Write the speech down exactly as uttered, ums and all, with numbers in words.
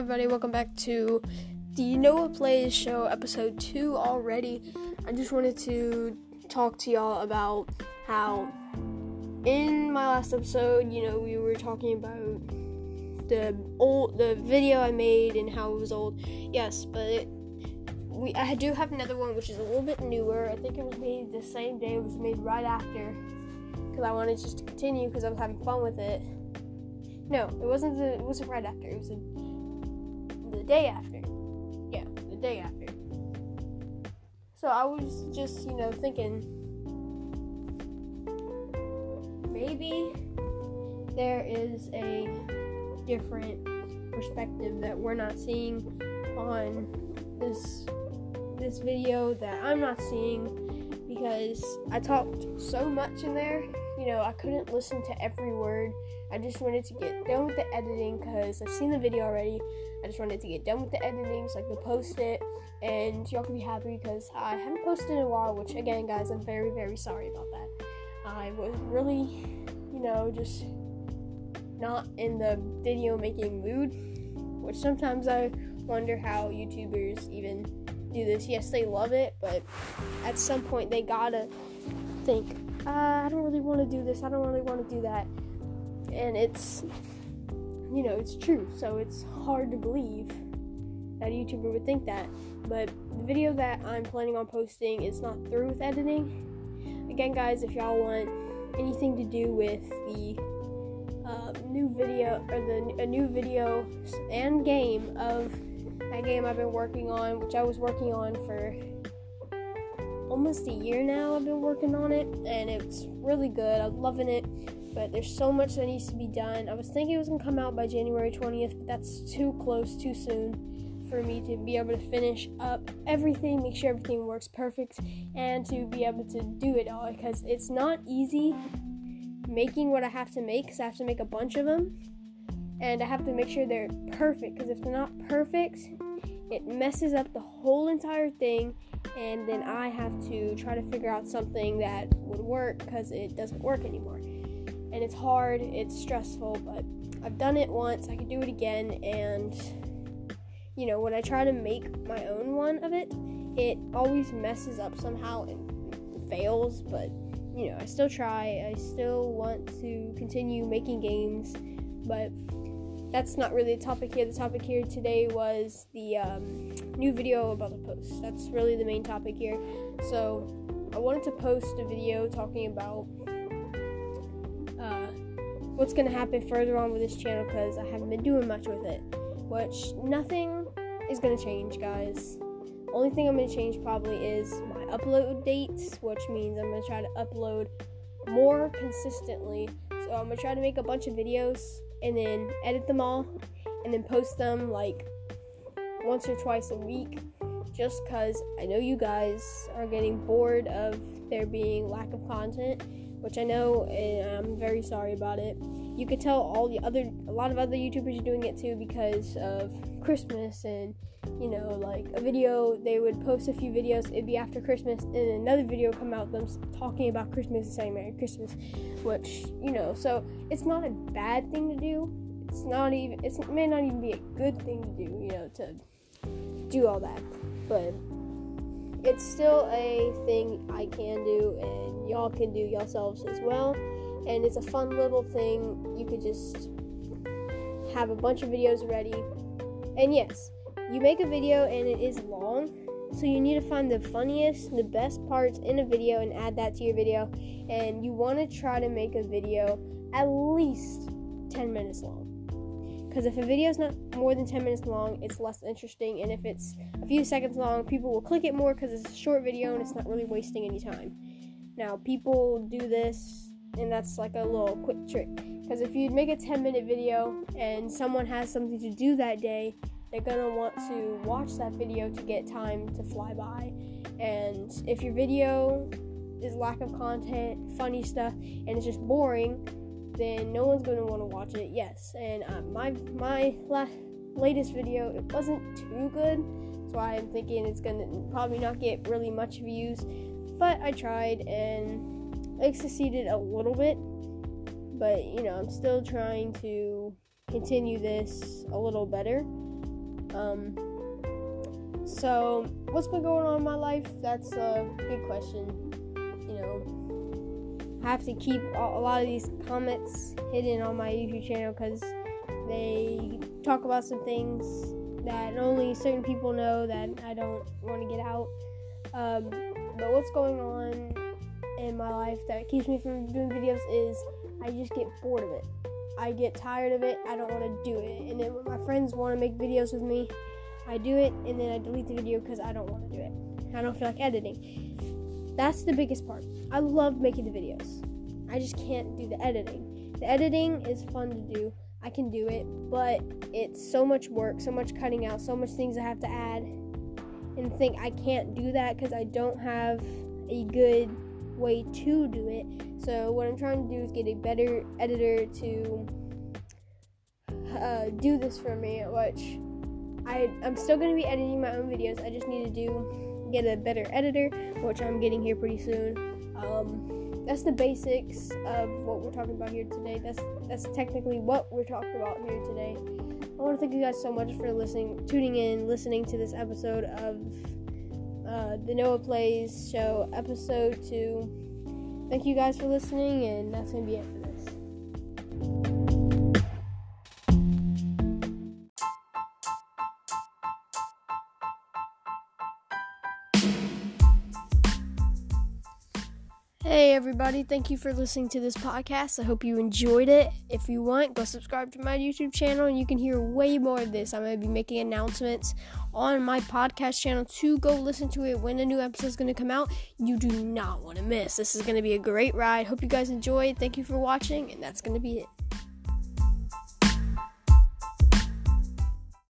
everybody, welcome back to the Noah Plays Show, episode two already. I just wanted to talk to y'all about how in my last episode, you know, we were talking about the old, the video I made and how it was old. Yes, but it, we I do have another one which is a little bit newer. I think it was made the same day. It was made right after because I wanted just to continue because I was having fun with it. No, it wasn't the, it wasn't right after, it was the, the day after, yeah, the day after. So I was just, you know, thinking, maybe there is a different perspective that we're not seeing on this, this video that I'm not seeing, because I talked so much in there. You know, I couldn't listen to every word. I just wanted to get done with the editing because I've seen the video already. I just wanted to get done with the editing so I could post it. And y'all can be happy because I haven't posted in a while. Which, again, guys, I'm very, very sorry about that. I was really, you know, just not in the video-making mood. Which sometimes I wonder how YouTubers even do this. Yes, they love it, but at some point they gotta think, Uh, I don't really want to do this, I don't really want to do that, and it's, you know, it's true, so it's hard to believe that a YouTuber would think that. But the video that I'm planning on posting is not through with editing. Again, guys, if y'all want anything to do with the uh, new video, or the a new video and game of that game I've been working on, which I was working on for almost a year now. I've been working on it, and it's really good. I'm loving it, but there's so much that needs to be done. I was thinking it was going to come out by January twentieth, but that's too close, too soon for me to be able to finish up everything, make sure everything works perfect, and to be able to do it all, because it's not easy making what I have to make, because I have to make a bunch of them, and I have to make sure they're perfect, because if they're not perfect, it messes up the whole entire thing, and then I have to try to figure out something that would work because it doesn't work anymore. And it's hard, it's stressful, but I've done it once, I can do it again, and, you know, when I try to make my own one of it, it always messes up somehow and fails, but, you know, I still try, I still want to continue making games, but that's not really the topic here. The topic here today was the um, new video about the post. That's really the main topic here. So I wanted to post a video talking about uh, what's going to happen further on with this channel, because I haven't been doing much with it. Which, nothing is going to change, guys. Only thing I'm going to change probably is my upload dates, which means I'm going to try to upload more consistently. So I'm going to try to make a bunch of videos and then edit them all, and then post them, like, once or twice a week, just because I know you guys are getting bored of there being lack of content, which I know, and I'm very sorry about it. You could tell all the other, a lot of other YouTubers are doing it too, because of Christmas, and, you know, like, a video, they would post a few videos, it'd be after Christmas, and another video would come out, them talking about Christmas and saying Merry Christmas, which, you know, so, it's not a bad thing to do, it's not even, it's, it may not even be a good thing to do, you know, to do all that, but it's still a thing I can do, and y'all can do yourselves as well, and it's a fun little thing. You could just have a bunch of videos ready, and yes, you make a video and it is long, so you need to find the funniest, the best parts in a video and add that to your video, and you want to try to make a video at least ten minutes long. Because if a video is not more than ten minutes long, it's less interesting. And if it's a few seconds long, people will click it more because it's a short video and it's not really wasting any time. Now, people do this, and that's like a little quick trick. Because if you make a ten-minute video and someone has something to do that day, they're going to want to watch that video to get time to fly by. And if your video is lack of content, funny stuff, and it's just boring, then no one's going to want to watch it. Yes, and uh, my my la- latest video, it wasn't too good, so I'm thinking it's going to probably not get really much views, but I tried, and I succeeded a little bit, but, you know, I'm still trying to continue this a little better, Um, so what's been going on in my life? That's a big question. You know, I have to keep a lot of these comments hidden on my YouTube channel because they talk about some things that only certain people know that I don't want to get out. Um, but what's going on in my life that keeps me from doing videos is I just get bored of it. I get tired of it. I don't want to do it. And then when my friends want to make videos with me, I do it, and then I delete the video because I don't want to do it. I don't feel like editing. That's the biggest part. I love making the videos. I just can't do the editing. The editing is fun to do. I can do it, but it's so much work, so much cutting out, so much things I have to add and think I can't do that because I don't have a good way to do it. So what I'm trying to do is get a better editor to uh, do this for me, which I, I'm still going to be editing my own videos. I just need to do get a better editor, which I'm getting here pretty soon. Um... That's the basics of what we're talking about here today. That's that's technically what we're talking about here today. I want to thank you guys so much for listening, tuning in, listening to this episode of uh, the Noah Plays Show, episode two. Thank you guys for listening, and that's going to be it for this. Hey everybody, thank you for listening to this podcast. I hope you enjoyed it. If you want, go subscribe to my YouTube channel and you can hear way more of this. I'm going to be making announcements on my podcast channel to go listen to it when a new episode is going to come out. You do not want to miss. This is going to be a great ride. Hope you guys enjoyed. Thank you for watching, and that's going to be it.